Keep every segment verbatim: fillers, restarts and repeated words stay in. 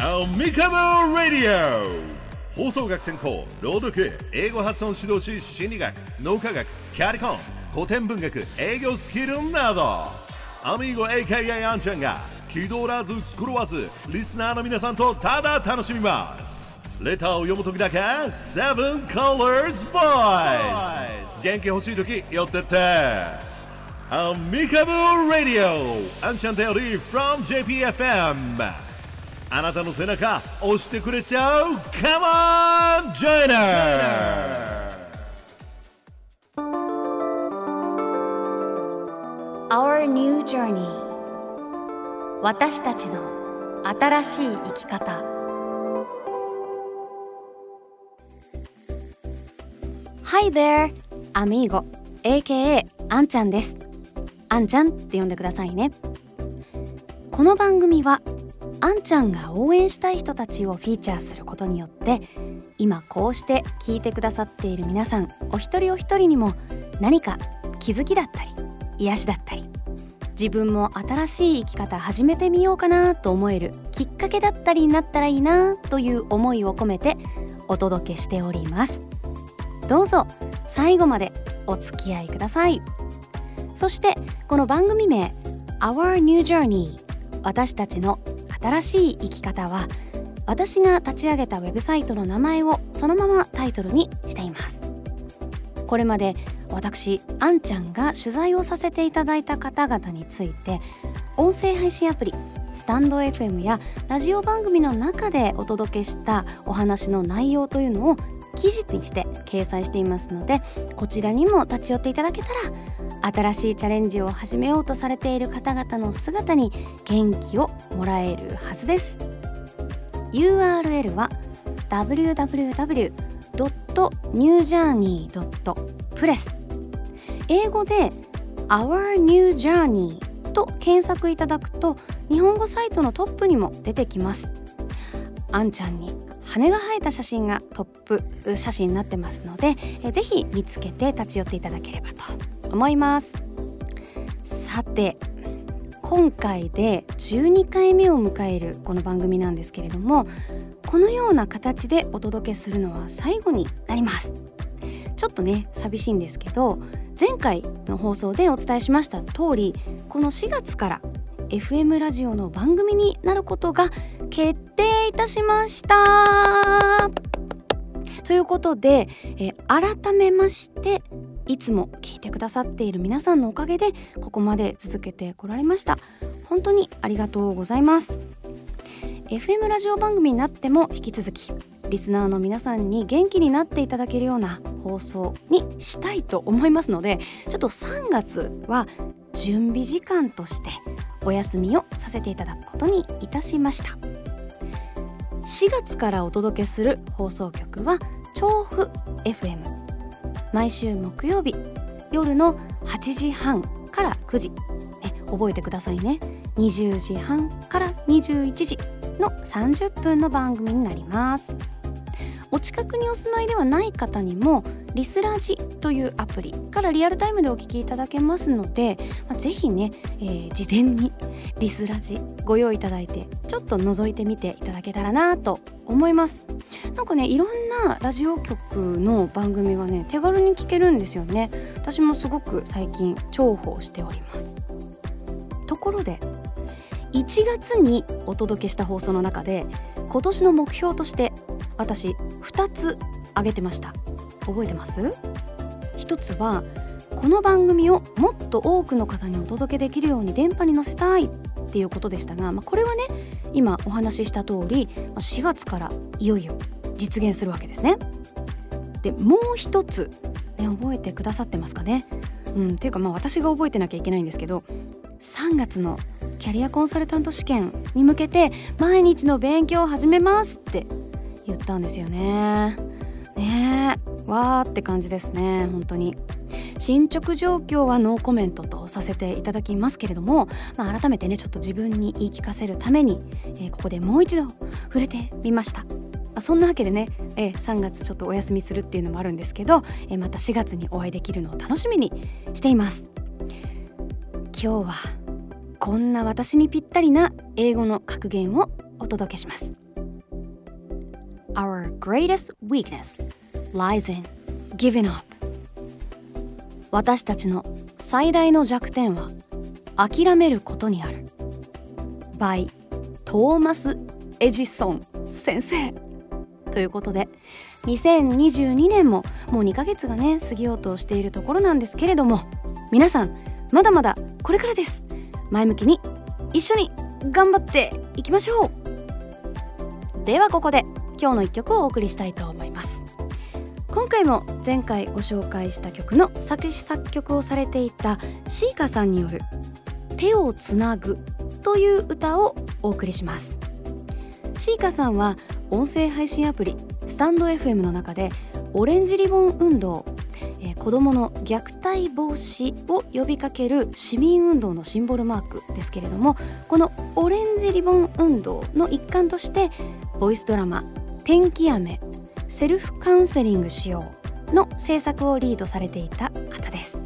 青みかぼラディオ放送学専攻、朗読、英語発音指導士、心理学、脳科学、キャリコン、古典文学、営業スキルなどアミーゴ エーケーエー アンちゃんが気取らず作らずリスナーの皆さんとただ楽しみます。レターを読むときだけセブン Colors Voice、 元気欲しいとき寄ってってアミカブラディオ、アンちゃんテオリー from ジェイピーエフエム、 あなたの背中押してくれちゃう Come on Joiner Our New Journey、 私たちの新しい生き方。Hi there! アミーゴ エーケーエー アンちゃんです。アンちゃんって呼んでくださいね。この番組はアンちゃんが応援したい人たちをフィーチャーすることによって、今こうして聞いてくださっている皆さんお一人お一人にも何か気づきだったり癒しだったり、自分も新しい生き方始めてみようかなと思えるきっかけだったりになったらいいなという思いを込めてお届けしております。どうぞ最後までお付き合いください。そしてこの番組名 Our New Journey、 私たちの新しい生き方は、私が立ち上げたウェブサイトの名前をそのままタイトルにしています。これまで私あんちゃんが取材をさせていただいた方々について、音声配信アプリスタンド エフエム やラジオ番組の中でお届けしたお話の内容というのを記事にして掲載していますので、こちらにも立ち寄っていただけたら、新しいチャレンジを始めようとされている方々の姿に元気をもらえるはずです。 ユーアールエル は ダブリューダブリューダブリュー ドット ニュージャーニー ドット プレス、 英語で Our New Journey と検索いただくと日本語サイトのトップにも出てきます。あんちゃんに羽が生えた写真がトップ写真になってますので、えぜひ見つけて立ち寄っていただければと思います。さて、今回でじゅうにかいめを迎えるこの番組なんですけれども、このような形でお届けするのは最後になります。ちょっとね寂しいんですけど、前回の放送でお伝えしました通り、このしがつからエフエム ラジオの番組になることが決定いたしましたということで、えー、改めまして、いつも聞いてくださっている皆さんのおかげでここまで続けてこられました。本当にありがとうございます。 エフエム ラジオ番組になっても引き続きリスナーの皆さんに元気になっていただけるような放送にしたいと思いますので、ちょっとさんがつは準備時間としてお休みをさせていただくことにいたしました。しがつからお届けする放送局は調布 エフエム、 毎週木曜日夜のはちじはんからくじ、え覚えてくださいね、にじゅうじはんからにじゅういちじのさんじゅっぷんの番組になります。お近くにお住まいではない方にもリスラジというアプリからリアルタイムでお聞きいただけますので、まあ、ぜひね、えー、事前にリスラジご用意いただいて、ちょっと覗いてみていただけたらなと思います。なんかね、いろんなラジオ局の番組がね手軽に聞けるんですよね。私もすごく最近重宝しております。ところでいちがつにお届けした放送の中で、今年の目標として私ふたつ挙げてました。覚えてます？一つはこの番組をもっと多くの方にお届けできるように電波に乗せたいっていうことでしたが、まあ、これはね今お話しした通りしがつからいよいよ実現するわけですね。でもう一つ、ね、覚えてくださってますかね、うん、っていうかまあ私が覚えてなきゃいけないんですけど、さんがつのキャリアコンサルタント試験に向けて毎日の勉強を始めますって言ったんですよね。ねえ、わーって感じですね。本当に進捗状況はノーコメントとさせていただきますけれども、まあ、改めてねちょっと自分に言い聞かせるために、えー、ここでもう一度触れてみました。そんなわけでね、えー、さんがつちょっとお休みするっていうのもあるんですけど、えー、またしがつにお会いできるのを楽しみにしています。今日はこんな私にぴったりな英語の格言をお届けします。 Our greatest weakness lies in giving up。 私たちの最大の弱点は諦めることにある。 by トーマス・エジソン先生ということで、にせんにじゅうにねんももうにかげつがね過ぎようとしているところなんですけれども、皆さんまだまだこれからです。前向きに一緒に頑張っていきましょう。ではここで今日のいっきょくをお送りしたいと思います。今回も前回ご紹介した曲の作詞作曲をされていたシーカさんによる手をつなぐという歌をお送りします。シーカさんは音声配信アプリスタンド エフエム の中でオレンジリボン運動、えー、子どもの虐待防止を呼びかける市民運動のシンボルマークですけれども、このオレンジリボン運動の一環としてボイスドラマ天気雨セルフカウンセリングしようの制作をリードされていた方です。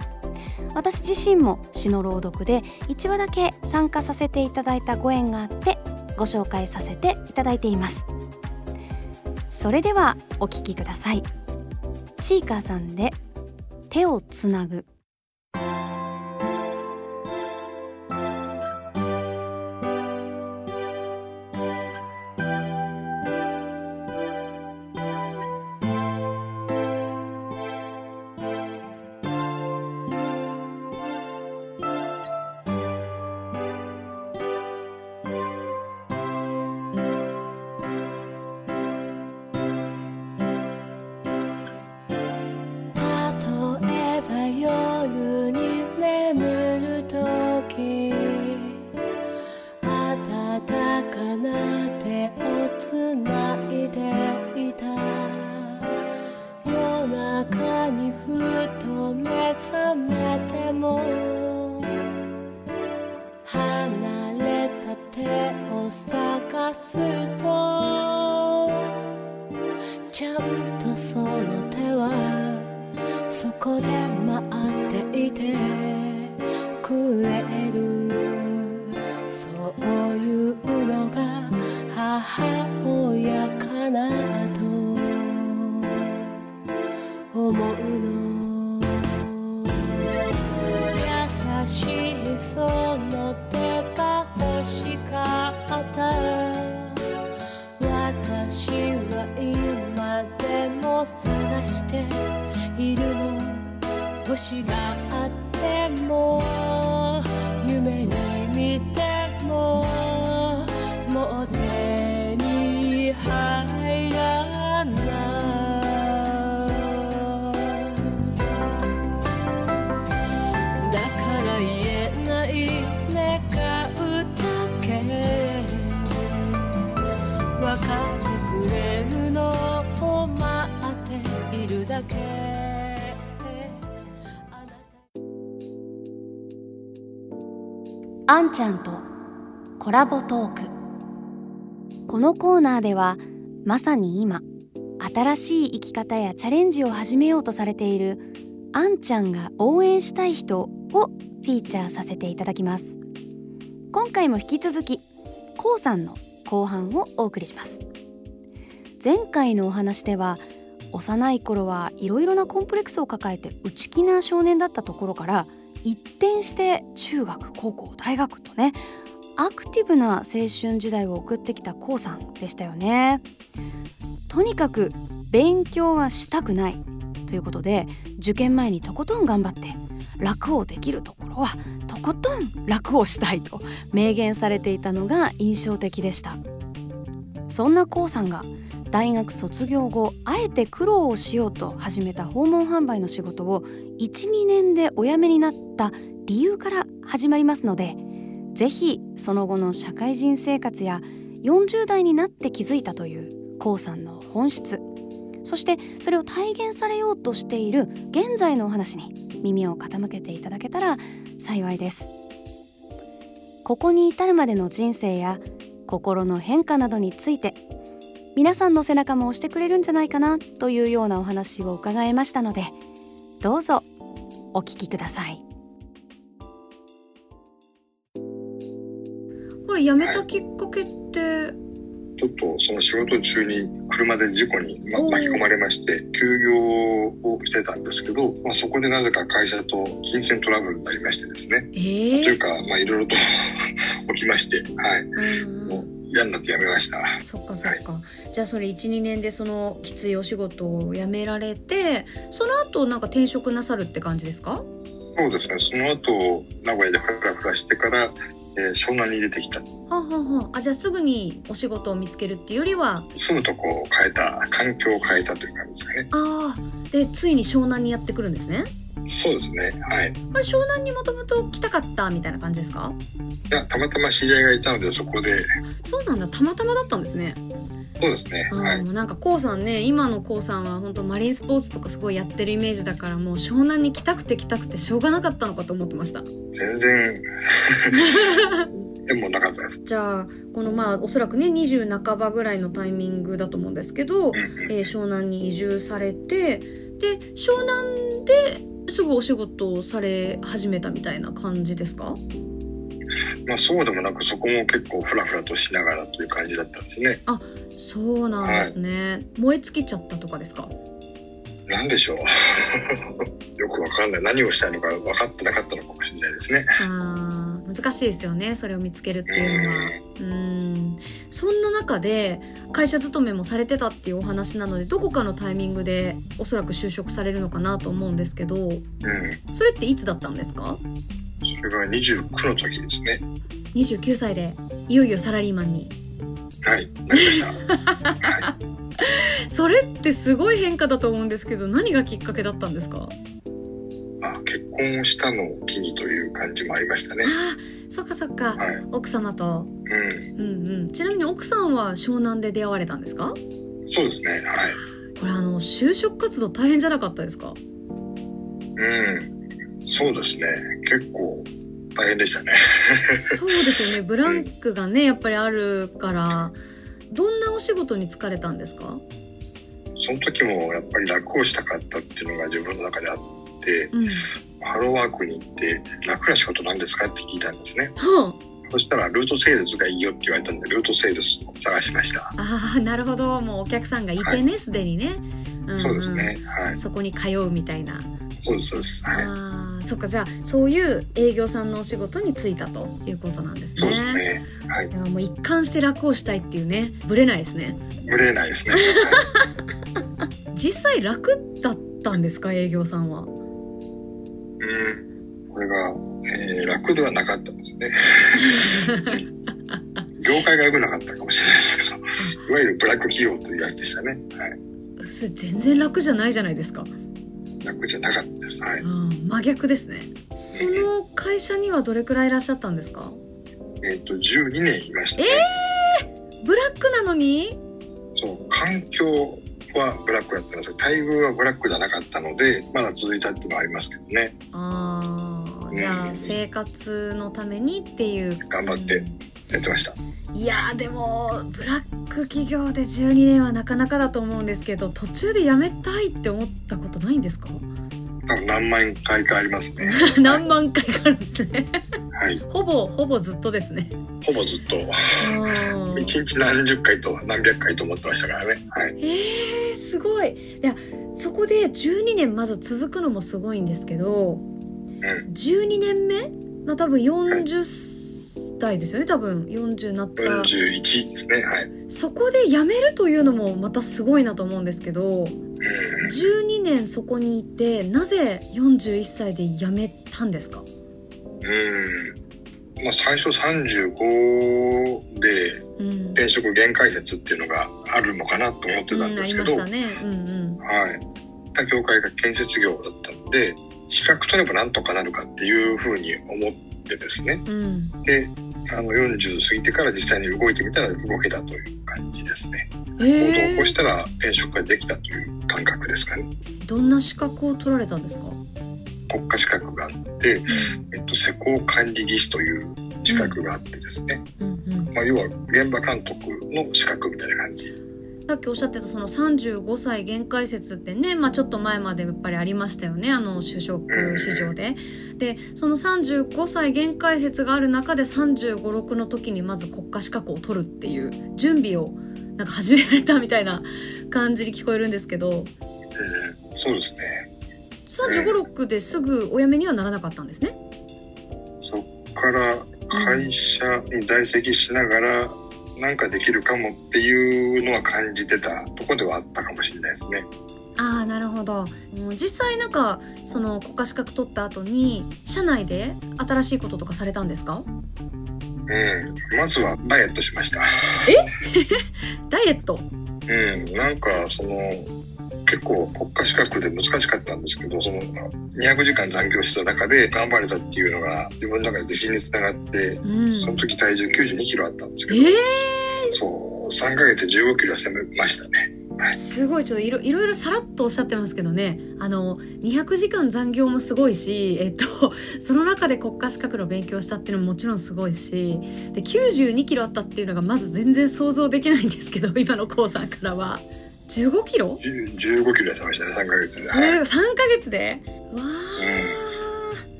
私自身も詩の朗読でいちわだけ参加させていただいたご縁があってご紹介させていただいています。それではお聞きください。シーカーさんで手をつなぐ。星があっても夢に見てももう手に入らない。だから言えない願うだけわかってくれるのを待っているだけ。Anchanとコラボトーク。このコーナーではまさに今新しい生き方やチャレンジを始めようとされているAnchanが応援したい人をフィーチャーさせていただきます。今回も引き続きこうさんの後半をお送りします。前回のお話では幼い頃はいろいろなコンプレックスを抱えて内気な少年だったところから一転して中学高校大学とねアクティブな青春時代を送ってきたこうさんでしたよね。とにかく勉強はしたくないということで受験前にとことん頑張って楽をできるところはとことん楽をしたいと明言されていたのが印象的でした。そんなこうさんが大学卒業後あえて苦労をしようと始めた訪問販売の仕事を いちにねんでお辞めになった理由から始まりますので、ぜひその後の社会人生活やよんじゅうだいになって気づいたというこうさんの本質、そしてそれを体現されようとしている現在のお話に耳を傾けていただけたら幸いです。ここに至るまでの人生や心の変化などについて皆さんの背中も押してくれるんじゃないかなというようなお話を伺いましたので、どうぞお聞きください。これ辞めたきっかけって、はい、ちょっとその仕事中に車で事故に、ま、巻き込まれまして休業をしてたんですけど、まあ、そこでなぜか会社と金銭トラブルになりましてですね、えー、というかまあいろいろと起きまして、はい、もう嫌になって辞めました。そっかそっか、はい、じゃあそれ いち,に 年でそのきついお仕事を辞められて、その後なんか転職なさるって感じですか？そうですね、その後名古屋でフラフラしてからえー、湘南に出てきた。はあはあ、あ、じゃあすぐにお仕事を見つけるっていうよりは住むとこを変えた、環境を変えたという感じですかね。ああ、でついに湘南にやってくるんですね。そうですね、はい。これ湘南にもともと来たかったみたいな感じですか？いや、たまたま知り合いがいたのでそこで。そうなんだ、たまたまだったんですね。そうですね、はい、なんかコウさんね、今のコウさんは本当マリンスポーツとかすごいやってるイメージだから、もう湘南に来たくて来たくてしょうがなかったのかと思ってました。全然でもなかったです。じゃあこのまあおそらくねにじゅう半ばぐらいのタイミングだと思うんですけど、うんうん、えー、湘南に移住されて、で湘南ですぐお仕事をされ始めたみたいな感じですか？まあ、そうでもなく、そこも結構フラフラとしながらという感じだったんですね。あ、そうなんですね、はい、燃え尽きちゃったとかですか？なんでしょうよくわからない、何をしたのか分かってなかったのかもしれないですね。あ、難しいですよね、それを見つけるっていうのは。うーん、そんな中で会社勤めもされてたっていうお話なので、どこかのタイミングでおそらく就職されるのかなと思うんですけど、うん、それっていつだったんですか？それがにじゅうきゅうの時ですね。にじゅうきゅうさいでいよいよサラリーマンに、はい、なりました、はい、それってすごい変化だと思うんですけど、何がきっかけだったんですか？あ、結婚したのを機にという感じもありましたね。あ、そっかそっか、はい、奥様と、うんうんうん、ちなみに奥さんは湘南で出会われたんですか？そうですね、はい。これあの就職活動大変じゃなかったですか？うん、そうですね、結構大変でしたねそうですよね、ブランクがねやっぱりあるから。どんなお仕事に就かれたんですか？その時もやっぱり楽をしたかったっていうのが自分の中であって、うん、ハローワークに行って楽な仕事なんですかって聞いたんですね、うん、そしたらルートセールスがいいよって言われたんで、ルートセールスを探しました。あ、なるほど、もうお客さんがいてね、すで、はい、にね、うんうん、そうですね、はい、そこに通うみたいな。そうですそうです、はい、あ、そっか、じゃあそういう営業さんのお仕事に就いたということなんですね。そうですね、はい、いやもう一貫して楽をしたいっていうね、ブレないですね。ブレないですね実際楽だったんですか、営業さんは？うん、これが、えー、楽ではなかったんですね業界が良くなかったかもしれないですけどいわゆるブラック企業というやつでしたね、はい、それ全然楽じゃないじゃないですか。楽じゃなかったです、はい、うん、真逆ですね。その会社にはどれくらいいらっしゃったんですか？えー、っとじゅうにねんいましたね。えー、ブラックなのに？そう、環境はブラックだったんですよ。待遇はブラックじゃなかったのでまだ続いたっていうのはありますけどね。あー、じゃあ生活のためにっていう、うん、頑張ってやってました。いやでもブラック企業でじゅうにねんはなかなかだと思うんですけど、途中で辞めたいって思ったことないんですか？何万回かありますね何万回かあるんですね、はい、ほぼほぼずっとですね。ほぼずっと一日何十回と何百回と思ってましたからね、はい、えー、すごい。いやそこでじゅうにねんまず続くのもすごいんですけど、うん、じゅうにねんめ、まあ、多分よんじゅう、はい、代ですよね、多分よんじゅうなったよんじゅういちですね、はい、そこで辞めるというのもまたすごいなと思うんですけど、うん、じゅうにねんそこにいてなぜよんじゅういっさいで辞めたんですか？うん、まあ、最初さんじゅうごで転職限界説っていうのがあるのかなと思ってたんですけど、うん、ありましたね、うんうん、はい、他業界が建設業だったので資格取ればなんとかなるかっていうふうに思ってでですね、うん、であのよんじゅう過ぎてから実際に動いてみたら動けたという感じですね、えー、行動を起こしたら転職ができたという感覚ですかね。どんな資格を取られたんですか？国家資格があって、うん、えっと、施工管理技師という資格があってですね、うんうんうん、まあ、要は現場監督の資格みたいな感じさっきおっしゃってたそのさんじゅうごさい限界説ってね、まあ、ちょっと前までやっぱりありましたよね、あの就職市場で。でそのさんじゅうごさい限界説がある中でさんじゅうご、ろくの時にまず国家資格を取るっていう準備をなんか始められたみたいな感じに聞こえるんですけど、うん、そうですね。さんじゅうご、ろくですぐお辞めにはならなかったんですね。そっから会社に在籍しながら、うん、なんかできるかもっていうのは感じてたとこではあったかもしれないですね。ああ、なるほど。実際なんかその国家資格取った後に社内で新しいこととかされたんですか？うん、まずはダイエットしました。え？ダイエット？うん、なんかその結構国家資格で難しかったんですけど、そのにひゃくじかん残業した中で頑張れたっていうのが自分の中で自信につながって、うん、その時体重きゅうじゅうにキロあったんですけど、えー、そうさんかげつじゅうごキロ痩せましたね、はい、すごい。ちょっといろいろさらっとおっしゃってますけどね、あのにひゃくじかん残業もすごいし、えっと、その中で国家資格の勉強したっていうのももちろんすごいしで、きゅうじゅうにキロあったっていうのがまず全然想像できないんですけど、今のこうさんからはじゅうごキロ じゅうごキロ痩せましたね、さんかげつで、はい、さんかげつでわー、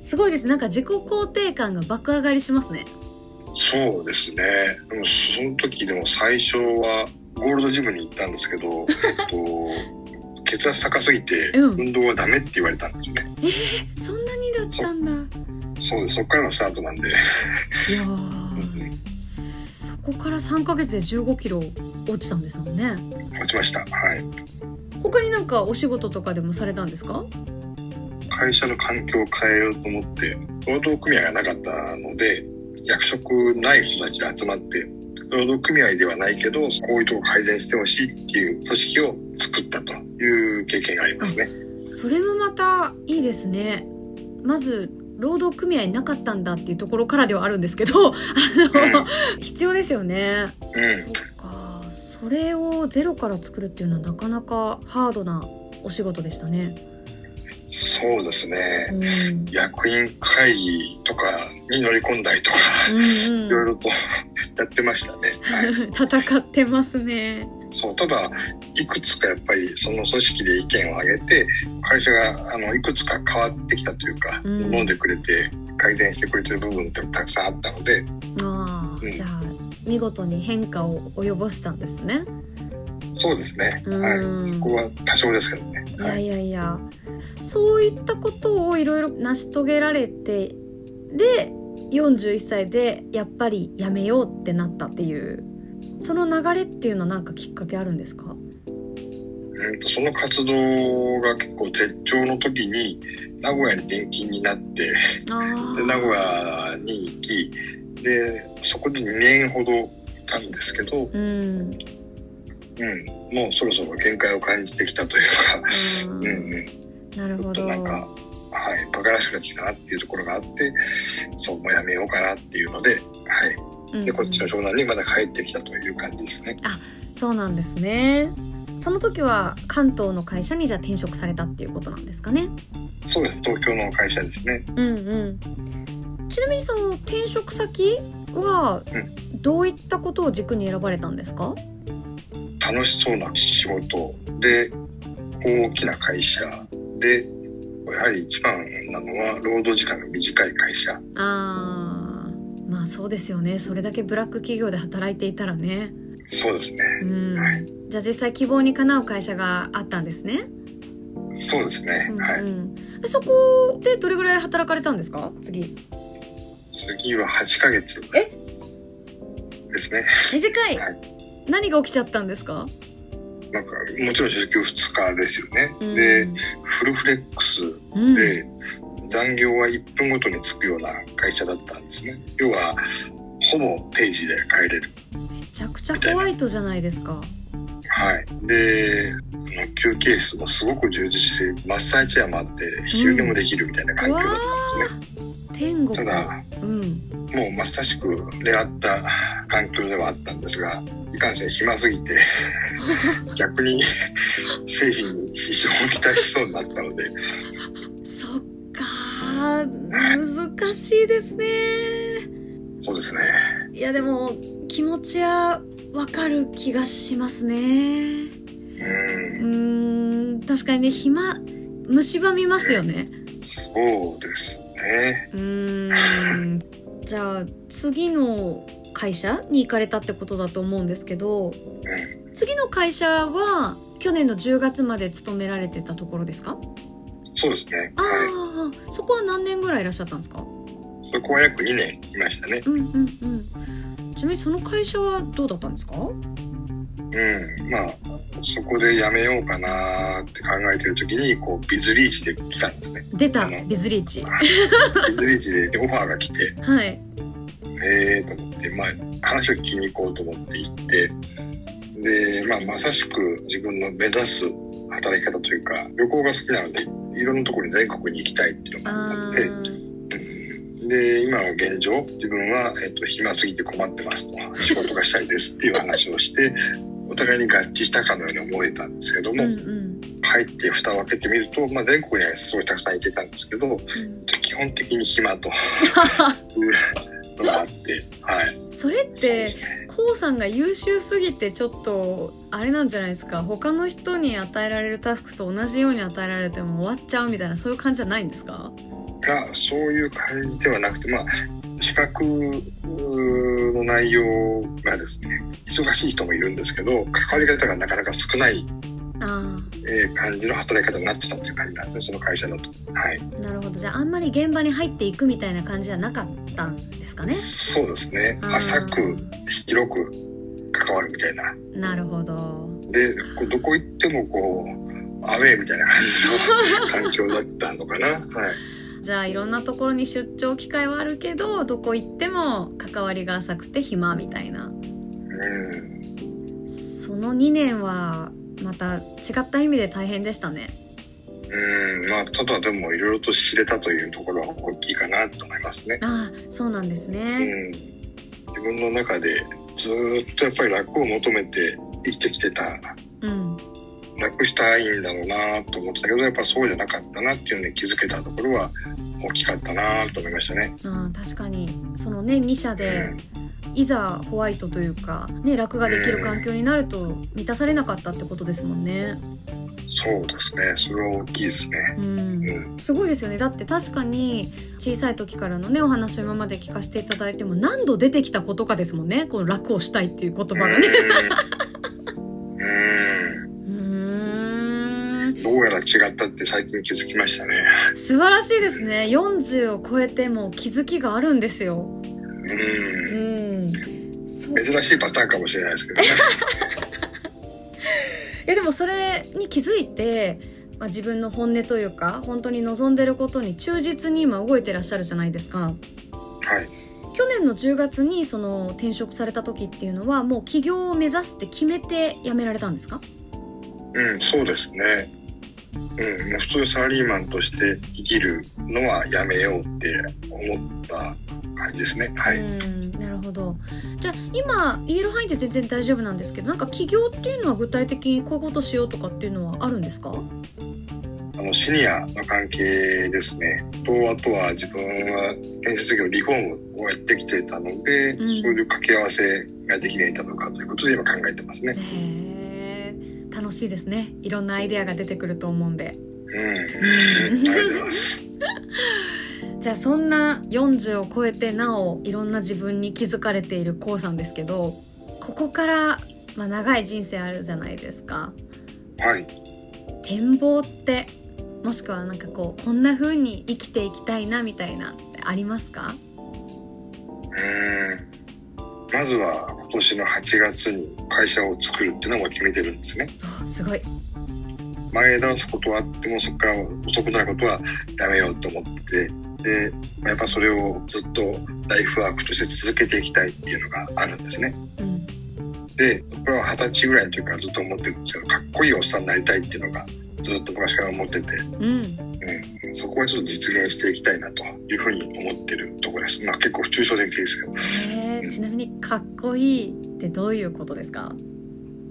うん、すごいです。なんか自己肯定感が爆上がりしますね。そうですね。でもその時でも最初はゴールドジムに行ったんですけどえっと、血圧高すぎて運動はダメって言われたんですよね、うん、えー、そんなにだったんだ。 そ, そうです。そっからのスタートなんでいやーそこからさんかげつでじゅうごキロ落ちたんですもんね。落ちました、はい。他になんかお仕事とかでもされたんですか？会社の環境を変えようと思って労働組合がなかったので役職ない人たちで集まって労働組合ではないけどこういうとこ改善してほしいっていう組織を作ったという経験がありますね。それもまたいいですね。まず労働組合なかったんだっていうところからではあるんですけどあの、うん、必要ですよね、うん、そうか。それをゼロから作るっていうのはなかなかハードなお仕事でしたね。そうですね、うん、役員会議とかに乗り込んだりとか、うんうん、いろいろとやってましたね、はい、戦ってますね。そう、ただいくつかやっぱりその組織で意見を上げて会社があのいくつか変わってきたというか、うん、飲んでくれて改善してくれてる部分ってたくさんあったので、あ、うん、じゃあ見事に変化を及ぼしたんですね。そうですね、はい、そこは多少ですけどね。いやいやいや、そういったことをいろいろ成し遂げられてでよんじゅういっさいでやっぱりやめようってなったっていうその流れっていうのは何かきっかけあるんですか？えーと、その活動が結構絶頂の時に名古屋に転勤になってで名古屋に行きでそこでにねんほどいたんですけど、うんうん、もうそろそろ限界を感じてきたというか、うんうん、なるほど。ちょっとなんか、はい、バカらしくなってきたなっていうところがあってそうもうやめようかなっていうので、はい、うんうん、でこっちの湘南にまだ帰ってきたという感じですね。あ、そうなんですね。その時は関東の会社にじゃあ転職されたっていうことなんですかね？そうです、東京の会社ですね、うんうん、ちなみにその転職先はどういったことを軸に選ばれたんですか？うん、楽しそうな仕事で大きな会社でやはり一番なのは労働時間が短い会社。あ、まあそうですよね。それだけブラック企業で働いていたらね。そうですね、うん、はい、じゃあ実際希望にかなう会社があったんですね。そうですね、うんうん、はい。そこでどれぐらい働かれたんですか？次次ははちかげつえですね。短い、はい。何が起きちゃったんですか？なんかもちろん週休ふつかですよね、うん、でフルフレックスで、うん、残業はいっぷんごとにつくような会社だったんですね。要はほぼ定時で帰れる。めちゃくちゃホワイトじゃないですか。はい。で休憩室もすごく充実してマッサージチェアもあって昼寝もできるみたいな環境だったんですね、うん、天国。ただ、うん、もうまさしく狙った環境ではあったんですがいかんせん暇すぎて逆に製品に支障をきたしそうになったのでそっか、難しいですね。そうですね。いやでも気持ちはわかる気がしますね。うん、うーん、確かにね、暇、蝕みますよね。そうですね。うーんじゃあ次の会社に行かれたってことだと思うんですけど、次の会社は去年のじゅうがつまで勤められてたところですか？そうですね。あ、はい、そこは何年ぐらいいらっしゃったんですか？そこは約にねんいましたね。うんうんうん。ちなみにその会社はどうだったんですか？うん、まあそこで辞めようかなって考えてるときにこうビズリーチで来たんですね。出たビズリーチ。ビズリーチでオファーが来て、はい。えーと思って、まあ話を聞きに行こうと思って行って。で、まあ、まさしく自分の目指す働き方というか、旅行が好きなのでいろんなところに全国に行きたいっていうのがあって、うん、で今の現状自分は、えっと、暇すぎて困ってますと仕事がしたいですっていう話をしてお互いに合致したかのように思えたんですけども、うんうん、入って蓋を開けてみると、まあ、全国にはすごいたくさん行けたんですけど、うん、基本的に暇というのがあって、はいそれってコウさんが優秀すぎてちょっとあれなんじゃないですか、他の人に与えられるタスクと同じように与えられても終わっちゃうみたいな、そういう感じじゃないんですか？がそういう感じではなくて、まあ資格の内容がですね、忙しい人もいるんですけど関わり方がなかなか少ない、あー、感じの働き方になってたという感じなんですね、その会社だと。はい、なるほど。じゃああんまり現場に入っていくみたいな感じじゃなかったですかね。そうですね。浅く広く関わるみたいな。なるほど。で、こうどこ行ってもこうアウェーみたいな感じの環境だったのかな。はい。じゃあいろんなところに出張機会はあるけど、どこ行っても関わりが浅くて暇みたいな。うん。そのにねんはまた違った意味で大変でしたね。うん、まあただでもいろいろと知れたというところは大きいかなと思いますね。ああ、そうなんですね。うん、自分の中でずっとやっぱり楽を求めて生きてきてた、うん、楽したいんだろうなと思ってたけど、やっぱそうじゃなかったなっていうのに気づけたところは大きかったなと思いましたね。ああ、確かにそのねに社で、うん、いざホワイトというかね楽ができる環境になると満たされなかったってことですもんね。うんそうですね。それは大きいですね。うんうん、すごいですよね。だって確かに小さい時からのねお話を今まで聞かせていただいても何度出てきたことかですもんね。この楽をしたいっていう言葉がね。うーんうーんどうやら違ったって最近気づきましたね。素晴らしいですね。よんじゅうを超えても気づきがあるんですよ。うんうん珍しいパターンかもしれないですけどね。えでもそれに気づいて、まあ、自分の本音というか本当に望んでることに忠実に今動いてらっしゃるじゃないですか。はい、去年のじゅうがつにその転職された時っていうのはもう起業を目指すって決めて辞められたんですか？うんそうですね、うん、もう普通サラリーマンとして生きるのはやめようって思った感じですね。はい、うんなるほど。じゃあ今言える範囲で全然大丈夫なんですけど、なんか起業っていうのは具体的にこういうことしようとかっていうのはあるんですか？あのシニアの関係ですねと、あとは自分は建設業リフォームをやってきてたので、うん、そういう掛け合わせができないだろうかということで今考えてますね。へー楽しいですね。いろんなアイデアが出てくると思うんで。うんありがとうございます。じゃあそんなよんじゅうを超えてなおいろんな自分に気づかれているコウさんですけど、ここから、まあ、長い人生あるじゃないですか。はい。展望ってもしくはなんかこうこんな風に生きていきたいなみたいなってありますか？えー、まずは今年のはちがつに会社を作るっていうのも決めてるんですね。すごい。前倒すことはあってもそこから遅くなることはやめようと思ってで、やっぱそれをずっとライフワークとして続けていきたいっていうのがあるんですね。うん、で、これははたちぐらいの時からずっと思ってるんですけど、かっこいいおっさんになりたいっていうのがずっと昔から思ってて、うんうん、そこはちょっと実現していきたいなというふうに思ってるところです。まあ結構抽象的ですけど。へー、うん、ちなみにかっこいいってどういうことですか？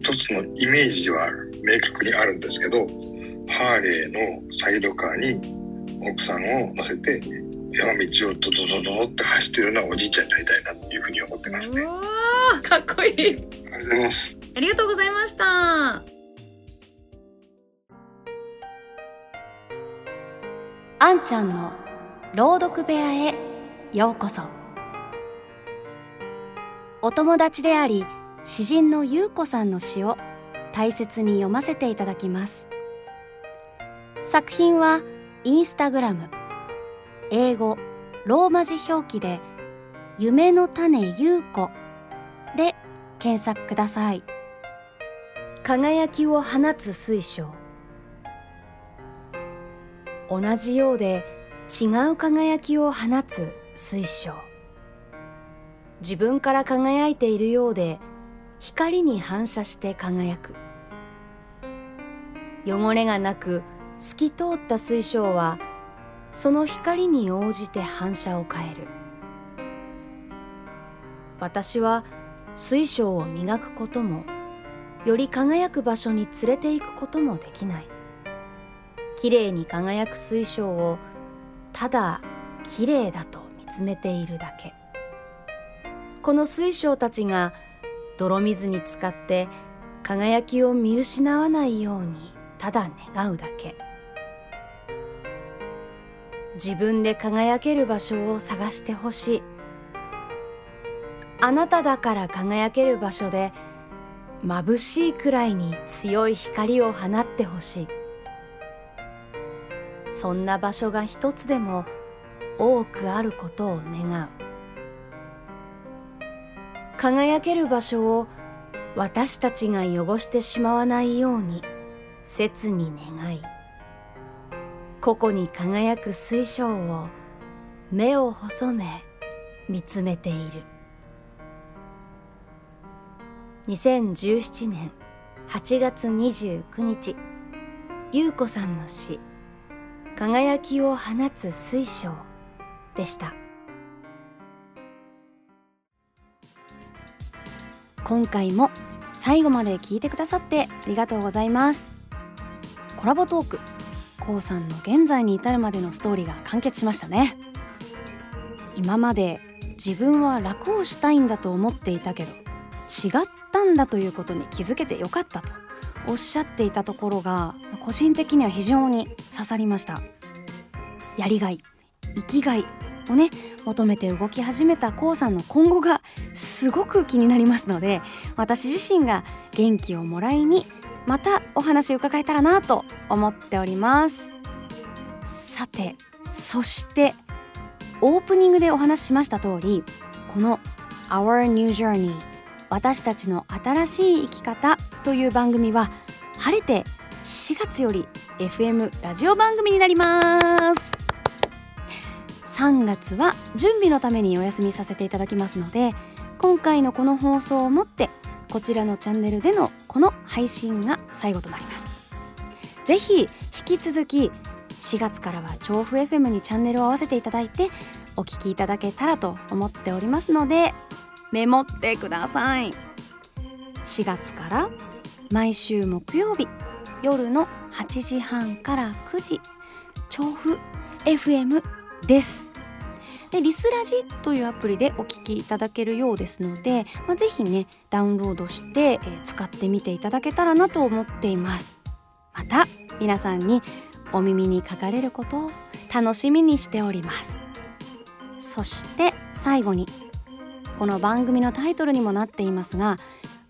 一つのイメージは明確にあるんですけど、ハーレーのサイドカーに奥さんを乗せて山道をドドドドって走ってるようなおじいちゃんになりたいなっていうふうに思ってますね。うわー、かっこいい。りがとうございます。ありがとうございました。 あんちゃんの朗読部屋へようこそ。お友達であり詩人のゆうこさんの詩を大切に読ませていただきます。作品はインスタグラム英語ローマ字表記で夢の種ゆうこで検索ください。輝きを放つ水晶。同じようで違う輝きを放つ水晶。自分から輝いているようで光に反射して輝く。汚れがなく透き通った水晶はその光に応じて反射を変える。私は水晶を磨くことも、より輝く場所に連れて行くこともできない。きれいに輝く水晶をただきれいだと見つめているだけ。この水晶たちが泥水に浸かって輝きを見失わないようにただ願うだけ。自分で輝ける場所を探してほしい。あなただから輝ける場所で眩しいくらいに強い光を放ってほしい。そんな場所が一つでも多くあることを願う。輝ける場所を私たちが汚してしまわないように切に願い、個々に輝く水晶を目を細め見つめている。にせんじゅうななねんはちがつにじゅうくにち、ゆうこさんの詩輝きを放つ水晶でした。今回も最後まで聞いてくださってありがとうございます。コラボトーク、こうさんの現在に至るまでのストーリーが完結しましたね。今まで自分は楽をしたいんだと思っていたけど違ったんだということに気づけてよかったとおっしゃっていたところが、個人的には非常に刺さりました。やりがい、生きがいをね求めて動き始めたこうさんの今後がすごく気になりますので、私自身が元気をもらいにまたお話を伺えたらなと思っております。さて、そしてオープニングでお話ししました通り、この Our New Journey、私たちの新しい生き方という番組は晴れてしがつより エフエム ラジオ番組になります。さんがつは準備のためにお休みさせていただきますので、今回のこの放送をもってこちらのチャンネルでのこの配信が最後となります。ぜひ引き続きしがつからは調布 エフエム にチャンネルを合わせていただいてお聞きいただけたらと思っておりますので、メモってください。しがつから毎週木曜日夜のはちじはんからくじ、調布 エフエム です。でリスラジというアプリでお聞きいただけるようですので、まあ、ぜひねダウンロードして、えー、使ってみていただけたらなと思っています。また皆さんにお耳にかかれることを楽しみにしております。そして最後に、この番組のタイトルにもなっていますが、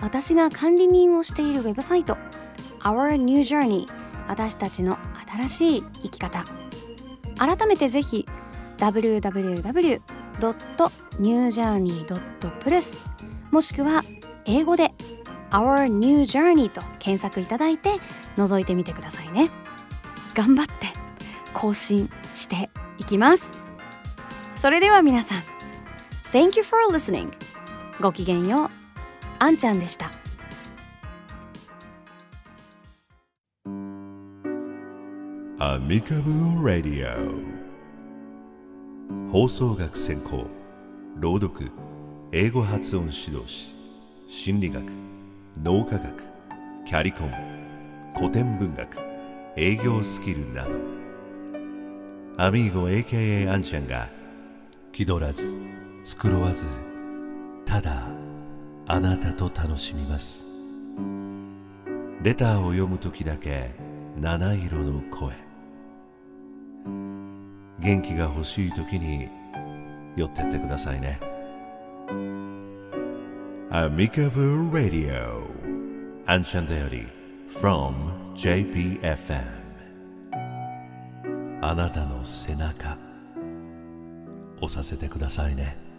私が管理人をしているウェブサイト Our New Journey、 私たちの新しい生き方、改めてぜひ ダブリューダブリューダブリュードットニュージャーニードットプレス もしくは英語で Our New Journey と検索いただいて覗いてみてくださいね。頑張って更新していきます。それでは皆さん、Thank you for listening. ごきげんよう。あんちゃんでした。アミカブーラディオ。放送学専攻、朗読、英語発音指導士、心理学、脳科学、キャリコン、古典文学、営業スキルなど。アミーゴ エーケーエー あんちゃんが気取らず、繕わず、ただあなたと楽しみます。レターを読むときだけ七色の声。元気が欲しいときに寄ってってくださいね。アミカブラディオAnchanより from ジェイピーエフエム。 あなたの背中押させてくださいね。